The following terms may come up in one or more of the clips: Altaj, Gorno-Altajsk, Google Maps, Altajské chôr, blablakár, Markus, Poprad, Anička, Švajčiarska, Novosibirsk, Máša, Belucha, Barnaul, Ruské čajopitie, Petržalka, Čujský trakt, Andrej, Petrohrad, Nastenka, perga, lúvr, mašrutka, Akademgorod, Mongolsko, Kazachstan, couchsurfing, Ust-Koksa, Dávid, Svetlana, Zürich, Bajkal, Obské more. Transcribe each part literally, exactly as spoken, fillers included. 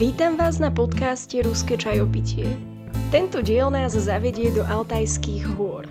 Vítam vás na podcaste Ruské čajopitie. Tento diel nás zavedie do Altajských chôr.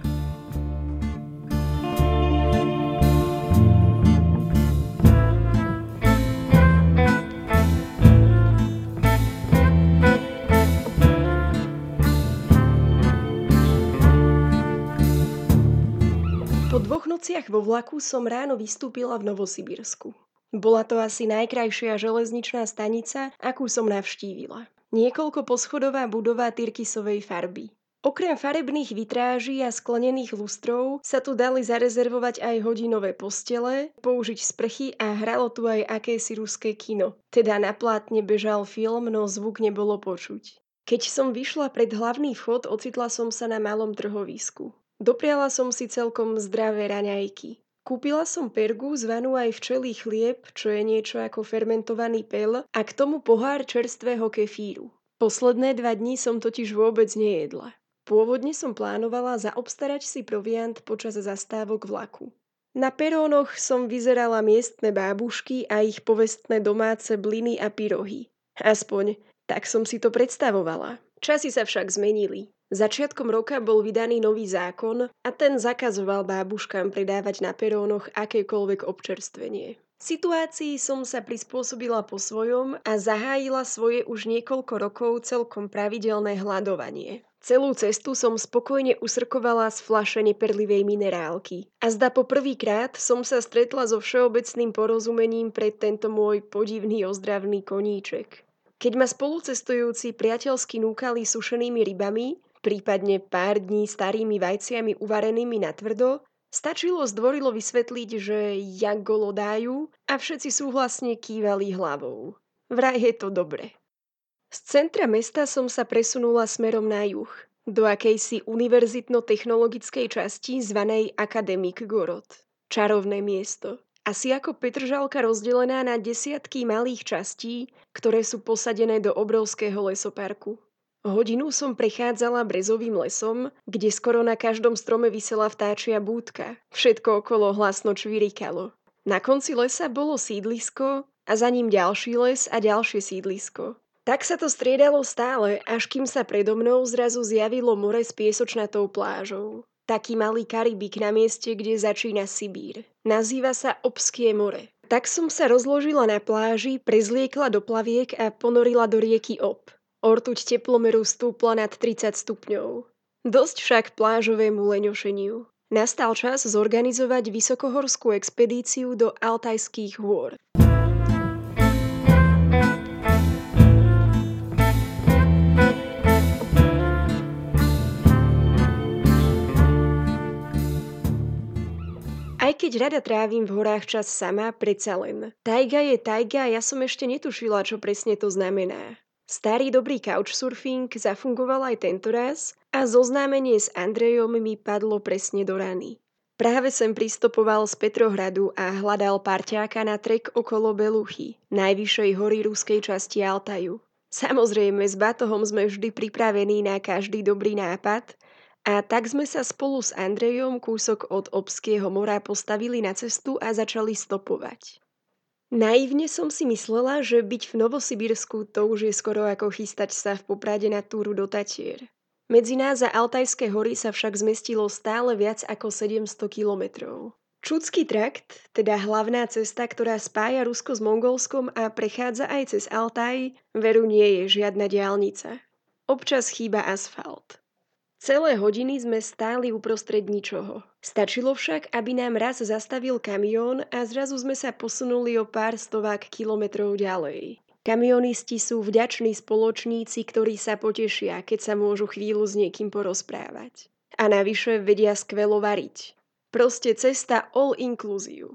Po dvoch nociach vo vlaku som ráno vystúpila v Novosibirsku. Bola to asi najkrajšia železničná stanica, akú som navštívila. Niekoľko poschodová budova tyrkysovej farby. Okrem farebných vitráží a sklenených lustrov sa tu dali zarezervovať aj hodinové postele, použiť sprchy a hralo tu aj akési ruské kino. Teda na plátne bežal film, no zvuk nebolo počuť. Keď som vyšla pred hlavný vchod, ocitla som sa na malom trhovisku. Dopriala som si celkom zdravé raňajky. Kúpila som pergu, zvanú aj včelí chlieb, čo je niečo ako fermentovaný pel, a k tomu pohár čerstvého kefíru. Posledné dva dni som totiž vôbec nejedla. Pôvodne som plánovala zaobstarať si proviant počas zastávok vlaku. Na perónoch som vyzerala miestne bábušky a ich povestné domáce bliny a pyrohy. Aspoň tak som si to predstavovala. Časy sa však zmenili. Začiatkom roka bol vydaný nový zákon a ten zakazoval bábuškám predávať na perónoch akékoľvek občerstvenie. Situácii som sa prispôsobila po svojom a zahájila svoje už niekoľko rokov celkom pravidelné hladovanie. Celú cestu som spokojne usrkovala z fľaše neperlivej minerálky. A zda po prvýkrát som sa stretla so všeobecným porozumením pre tento môj podivný ozdravný koníček. Keď ma spolucestujúci priateľsky núkali sušenými rybami, prípadne pár dní starými vajciami uvarenými na tvrdo, stačilo zdvorilo vysvetliť, že jak golo dajú, a všetci súhlasne kývali hlavou. Vraj je to dobre. Z centra mesta som sa presunula smerom na juh, do akejsi univerzitno-technologickej časti zvanej Akademgorod. Čarovné miesto. Asi ako Petržalka rozdelená na desiatky malých častí, ktoré sú posadené do obrovského lesoparku. Hodinu som prechádzala brezovým lesom, kde skoro na každom strome visela vtáčia búdka. Všetko okolo hlasno čvirikalo. Na konci lesa bolo sídlisko a za ním ďalší les a ďalšie sídlisko. Tak sa to striedalo stále, až kým sa predo mnou zrazu zjavilo more s piesočnatou plážou. Taký malý Karibík na mieste, kde začína Sibír. Nazýva sa Obské more. Tak som sa rozložila na pláži, prezliekla do plaviek a ponorila do rieky Ob. Ortuť teplomeru stúpla nad tridsať stupňov. Dosť však plážovému leňošeniu. Nastal čas zorganizovať vysokohorskú expedíciu do Altajských hôr. Aj keď rada trávim v horách čas sama, predsa len. Tajga je tajga a ja som ešte netušila, čo presne to znamená. Starý dobrý couchsurfing zafungoval aj tento raz a zoznámenie s Andrejom mi padlo presne do rany. Práve sem pristopoval z Petrohradu a hľadal parťáka na trek okolo Beluchy, najvyššej hory ruskej časti Altaju. Samozrejme, s batohom sme vždy pripravení na každý dobrý nápad a tak sme sa spolu s Andrejom kúsok od Obského mora postavili na cestu a začali stopovať. Naivne som si myslela, že byť v Novosibirsku to už je skoro ako chystať sa v Poprade na túru do Tatier. Medzi nás a Altajské hory sa však zmestilo stále viac ako sedemsto kilometrov. Čujský trakt, teda hlavná cesta, ktorá spája Rusko s Mongolskom a prechádza aj cez Altaj, veru nie je žiadna diaľnica. Občas chýba asfalt. Celé hodiny sme stáli uprostred ničoho. Stačilo však, aby nám raz zastavil kamión a zrazu sme sa posunuli o pár stovák kilometrov ďalej. Kamionisti sú vďační spoločníci, ktorí sa potešia, keď sa môžu chvíľu s niekým porozprávať. A navyše vedia skvelo variť. Proste cesta all inclusive.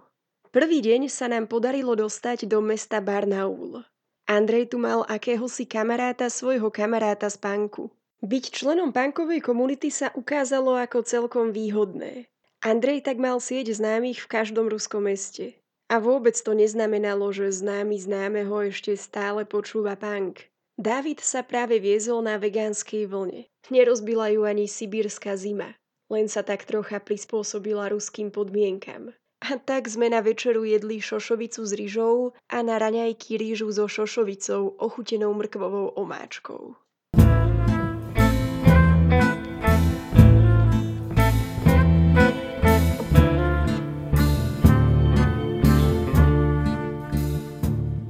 Prvý deň sa nám podarilo dostať do mesta Barnaul. Andrej tu mal akéhosi kamaráta svojho kamaráta z panku. Byť členom punkovej komunity sa ukázalo ako celkom výhodné. Andrej tak mal sieť známych v každom ruskom meste. A vôbec to neznamenalo, že známy známeho ešte stále počúva punk. Dávid sa práve viezol na vegánskej vlne. Nerozbila ju ani sibírska zima. Len sa tak trocha prispôsobila ruským podmienkam. A tak sme na večeru jedli šošovicu s ryžou a na raňajky rýžu so šošovicou ochutenou mrkvovou omáčkou.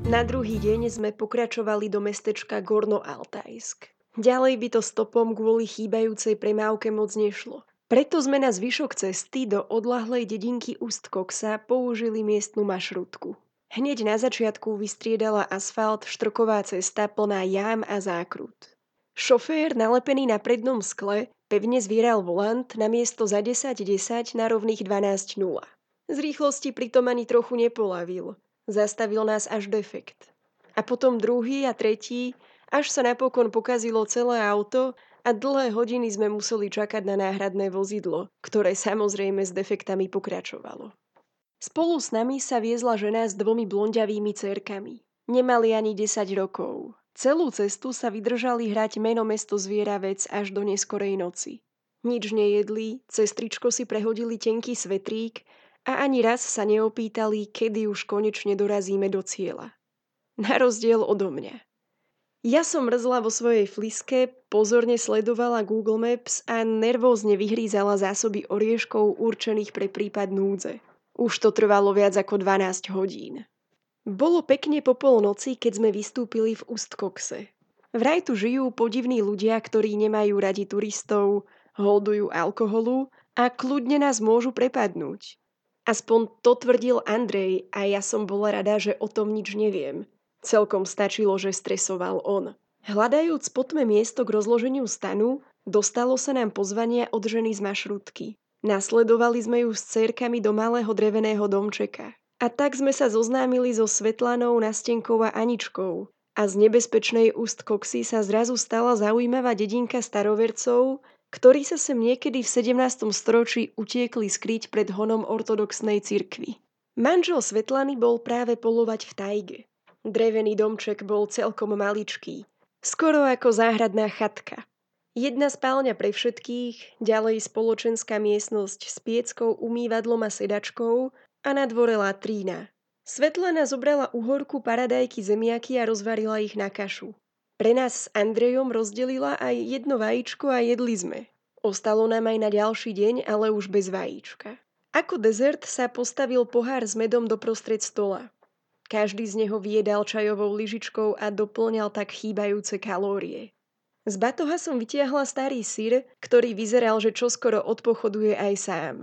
Na druhý deň sme pokračovali do mestečka Gorno-Altajsk. Ďalej by to stopom kvôli chýbajúcej premávke moc nešlo. Preto sme na zvyšok cesty do odlahlej dedinky Ust-Koksa použili miestnu mašrutku. Hneď na začiatku vystriedala asfalt štrková cesta plná jám a zákrut. Šofér, nalepený na prednom skle, pevne zvieral volant na miesto za desať desať na rovných dvanásť nula. Z rýchlosti pritom ani trochu nepolavil. Zastavil nás až defekt. A potom druhý a tretí, až sa napokon pokazilo celé auto a dlhé hodiny sme museli čakať na náhradné vozidlo, ktoré samozrejme s defektami pokračovalo. Spolu s nami sa viezla žena s dvomi blondiavými dcérkami. Nemali ani desať rokov. Celú cestu sa vydržali hrať meno mesto zvieravec až do neskorej noci. Nič nejedli, cez tričko si prehodili tenký svetrík a ani raz sa neopýtali, kedy už konečne dorazíme do cieľa. Na rozdiel odo mňa. Ja som mrzla vo svojej fliske, pozorne sledovala Google Maps a nervózne vyhrízala zásoby orieškov určených pre prípad núdze. Už to trvalo viac ako dvanásť hodín. Bolo pekne po polnoci, keď sme vystúpili v Ust-Kokse. Vraj tu žijú podivní ľudia, ktorí nemajú radi turistov, holdujú alkoholu a kľudne nás môžu prepadnúť. Aspoň to tvrdil Andrej a ja som bola rada, že o tom nič neviem. Celkom stačilo, že stresoval on. Hľadajúc po tme miesto k rozloženiu stanu, dostalo sa nám pozvanie od ženy z mašrutky. Nasledovali sme ju s dcérkami do malého dreveného domčeka. A tak sme sa zoznámili so Svetlanou, Nastenkou a Aničkou. A z nebezpečnej Ust-Koksy sa zrazu stala zaujímavá dedinka starovercov, ktorí sa sem niekedy v sedemnástom storočí utiekli skryť pred honom ortodoxnej cirkvi. Manžel Svetlany bol práve polovať v tajge. Drevený domček bol celkom maličký, skoro ako záhradná chatka. Jedna spálňa pre všetkých, ďalej spoločenská miestnosť s pieckou, umývadlom a sedačkou a na dvore latrína. Svetlana zobrala uhorku, paradajky, zemiaky a rozvarila ich na kašu. Pre nás s Andrejom rozdelila aj jedno vajíčko a jedli sme. Ostalo nám aj na ďalší deň, ale už bez vajíčka. Ako dezert sa postavil pohár s medom doprostred stola. Každý z neho vyjedal čajovou lyžičkou a doplňal tak chýbajúce kalórie. Z batoha som vytiahla starý syr, ktorý vyzeral, že čoskoro odpochoduje aj sám.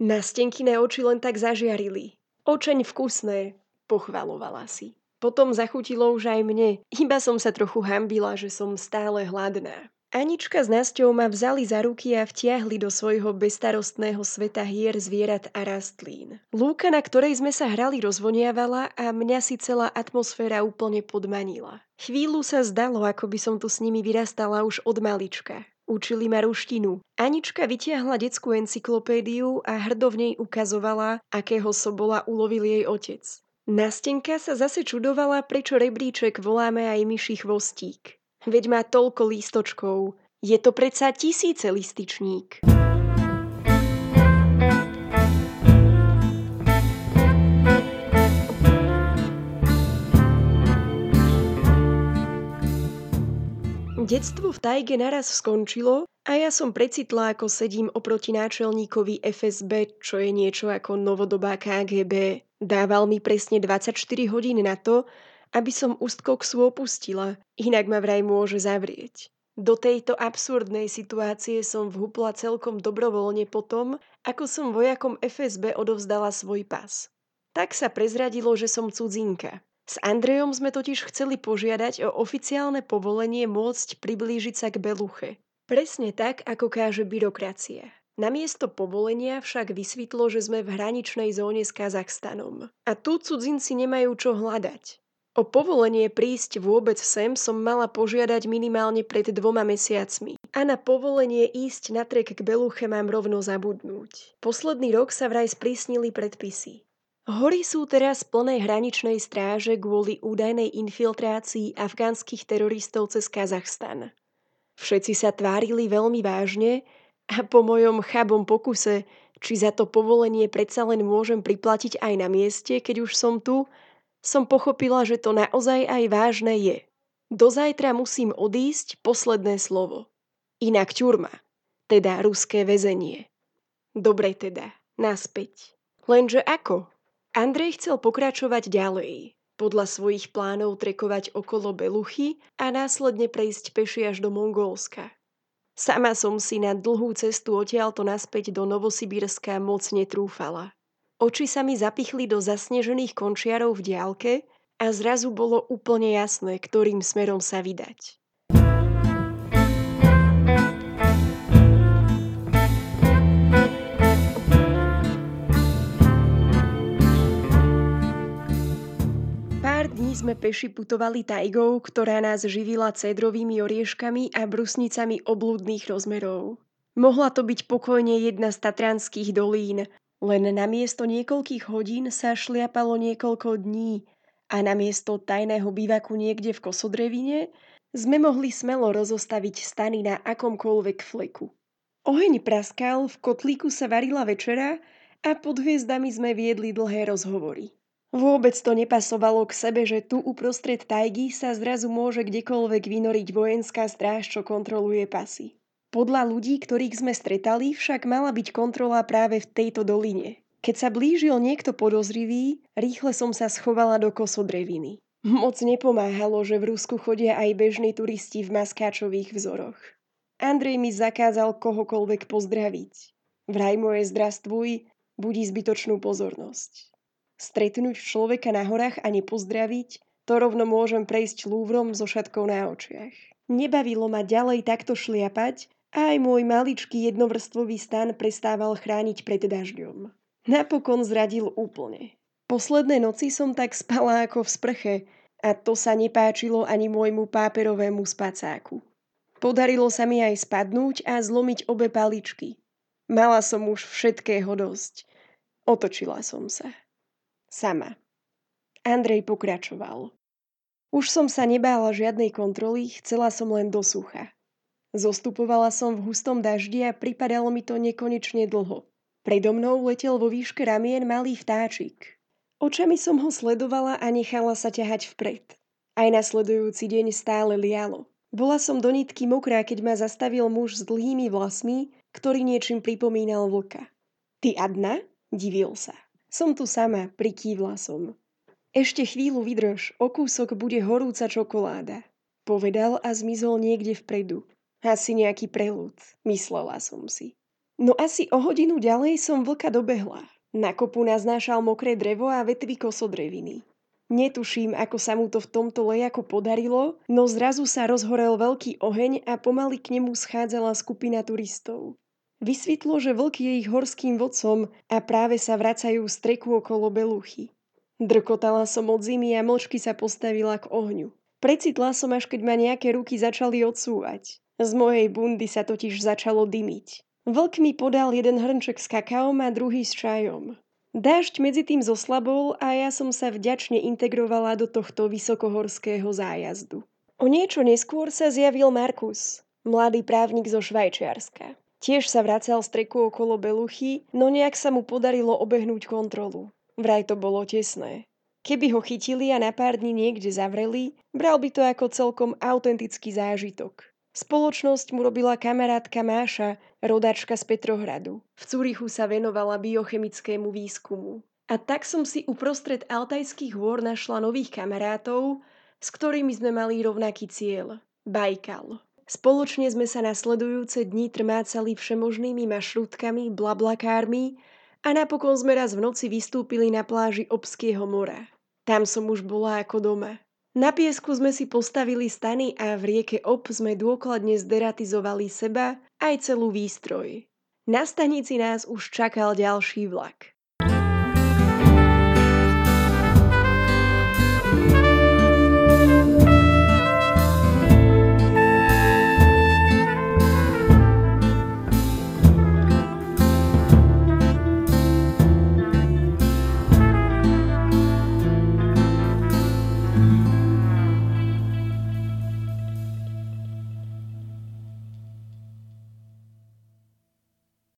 Nastenkyné oči len tak zažiarili. Očeň vkusné, pochvalovala si. Potom zachutilo už aj mne, iba som sa trochu hanbila, že som stále hladná. Anička s Nasťou ma vzali za ruky a vtiahli do svojho bezstarostného sveta hier, zvierat a rastlín. Lúka, na ktorej sme sa hrali, rozvoniavala a mňa si celá atmosféra úplne podmanila. Chvíľu sa zdalo, ako by som tu s nimi vyrastala už od malička. Učili ma ruštinu. Anička vytiahla detskú encyklopédiu a hrdo v nej ukazovala, akého sobola ulovil jej otec. Nastenka sa zase čudovala, prečo rebríček voláme aj myší chvostík. Veď má toľko lístočkov. Je to predsa tisíce lističník. Detstvo v tajge naraz skončilo a ja som precitla, ako sedím oproti náčelníkovi ef es bé, čo je niečo ako novodobá ká gé bé. Dával mi presne dvadsaťštyri hodín na to, aby som Ust-Koksu opustila, inak ma vraj môže zavrieť. Do tejto absurdnej situácie som vhupla celkom dobrovoľne potom, ako som vojakom ef es bé odovzdala svoj pas. Tak sa prezradilo, že som cudzinka. S Andrejom sme totiž chceli požiadať o oficiálne povolenie môcť priblížiť sa k Beluche. Presne tak, ako káže byrokracia. Namiesto povolenia však vysvetlo, že sme v hraničnej zóne s Kazachstanom. A tu cudzinci nemajú čo hľadať. O povolenie prísť vôbec sem som mala požiadať minimálne pred dvoma mesiacmi. A na povolenie ísť na trek k Beluche mám rovno zabudnúť. Posledný rok sa vraj sprísnili predpisy. Hory sú teraz plné hraničnej stráže kvôli údajnej infiltrácii afgánskych teroristov cez Kazachstan. Všetci sa tvárili veľmi vážne a po mojom chabom pokuse či za to povolenie predsa len môžem priplatiť aj na mieste, keď už som tu, som pochopila, že to naozaj aj vážne je. Do zajtra musím odísť, posledné slovo. Inak ťurma, teda ruské väzenie. Dobre teda, naspäť. Lenže ako? Andrej chcel pokračovať ďalej. Podľa svojich plánov trekovať okolo Beluchy a následne prejsť peši až do Mongolska. Sama som si na dlhú cestu odtiaľto naspäť do Novosibirska moc netrúfala. Oči sa mi zapichli do zasnežených končiarov v diaľke, a zrazu bolo úplne jasné, ktorým smerom sa vydať. Pár dní sme peši putovali tajgou, ktorá nás živila cédrovými orieškami a brusnicami oblúdnych rozmerov. Mohla to byť pokojne jedna z tatranských dolín, len namiesto niekoľkých hodín sa šliapalo niekoľko dní, a namiesto tajného bývaku niekde v kosodrevine sme mohli smelo rozostaviť stany na akomkoľvek fleku. Oheň praskal, v kotlíku sa varila večera a pod hviezdami sme viedli dlhé rozhovory. Vôbec to nepasovalo k sebe, že tu uprostred tajgy sa zrazu môže kdekoľvek vynoriť vojenská stráž, čo kontroluje pasy. Podľa ľudí, ktorých sme stretali, však mala byť kontrola práve v tejto doline. Keď sa blížil niekto podozrivý, rýchle som sa schovala do kosodreviny. Moc nepomáhalo, že v Rusku chodia aj bežní turisti v maskáčových vzoroch. Andrej mi zakázal kohokoľvek pozdraviť. Vraj moje zdravstvuj budí zbytočnú pozornosť. Stretnúť človeka na horách a nepozdraviť, to rovno môžem prejsť lúvrom so šatkou na očiach. Nebavilo ma ďalej takto šliapať a aj môj maličký jednovrstvový stan prestával chrániť pred dažďom. Napokon zradil úplne. Posledné noci som tak spala ako v sprche a to sa nepáčilo ani môjmu páperovému spacáku. Podarilo sa mi aj spadnúť a zlomiť obe paličky. Mala som už všetkého dosť. Otočila som sa. Sama. Andrej pokračoval. Už som sa nebála žiadnej kontroly, chcela som len do sucha. Zostupovala som v hustom daždi a pripadalo mi to nekonečne dlho. Predo mnou letel vo výške ramien malý vtáčik. Očami som ho sledovala a nechala sa ťahať vpred. Aj nasledujúci deň stále lialo. Bola som do nitky mokrá, keď ma zastavil muž s dlhými vlasmi, ktorý niečím pripomínal vlka. Ty Adna? Divil sa. Som tu sama, prikývla som. Ešte chvíľu vydrž, o kúsok bude horúca čokoláda. Povedal a zmizol niekde vpredu. Asi nejaký preľud, myslela som si. No asi o hodinu ďalej som vlka dobehla. Na kopu naznášal mokré drevo a vetvy kosodreviny. Netuším, ako sa mu to v tomto lejaku podarilo, no zrazu sa rozhorel veľký oheň a pomaly k nemu schádzala skupina turistov. Vysvetlo, že vlk je ich horským vodcom a práve sa vracajú z treku okolo Beluchy. Drkotala som od zimy a mlčky sa postavila k ohňu. Precitla som, až keď ma nejaké ruky začali odsúvať. Z mojej bundy sa totiž začalo dymiť. Vlk mi podal jeden hrnček s kakaom a druhý s čajom. Dážď medzi tým zoslabol a ja som sa vďačne integrovala do tohto vysokohorského zájazdu. O niečo neskôr sa zjavil Markus, mladý právnik zo Švajčiarska. Tiež sa vracal z treku okolo Beluchy, no nejak sa mu podarilo obehnúť kontrolu. Vraj to bolo tesné. Keby ho chytili a na pár dní niekde zavreli, bral by to ako celkom autentický zážitok. Spoločnosť mu robila kamarátka Máša, rodačka z Petrohradu. V Zürichu sa venovala biochemickému výskumu. A tak som si uprostred Altajských chôr našla nových kamarátov, s ktorými sme mali rovnaký cieľ – Bajkal. Spoločne sme sa nasledujúce dni trmácali všemožnými mašrutkami, blablakármi a napokon sme raz v noci vystúpili na pláži Obského mora. Tam som už bola ako doma. Na piesku sme si postavili stany a v rieke Ob sme dôkladne zderatizovali seba aj celú výstroj. Na stanici nás už čakal ďalší vlak.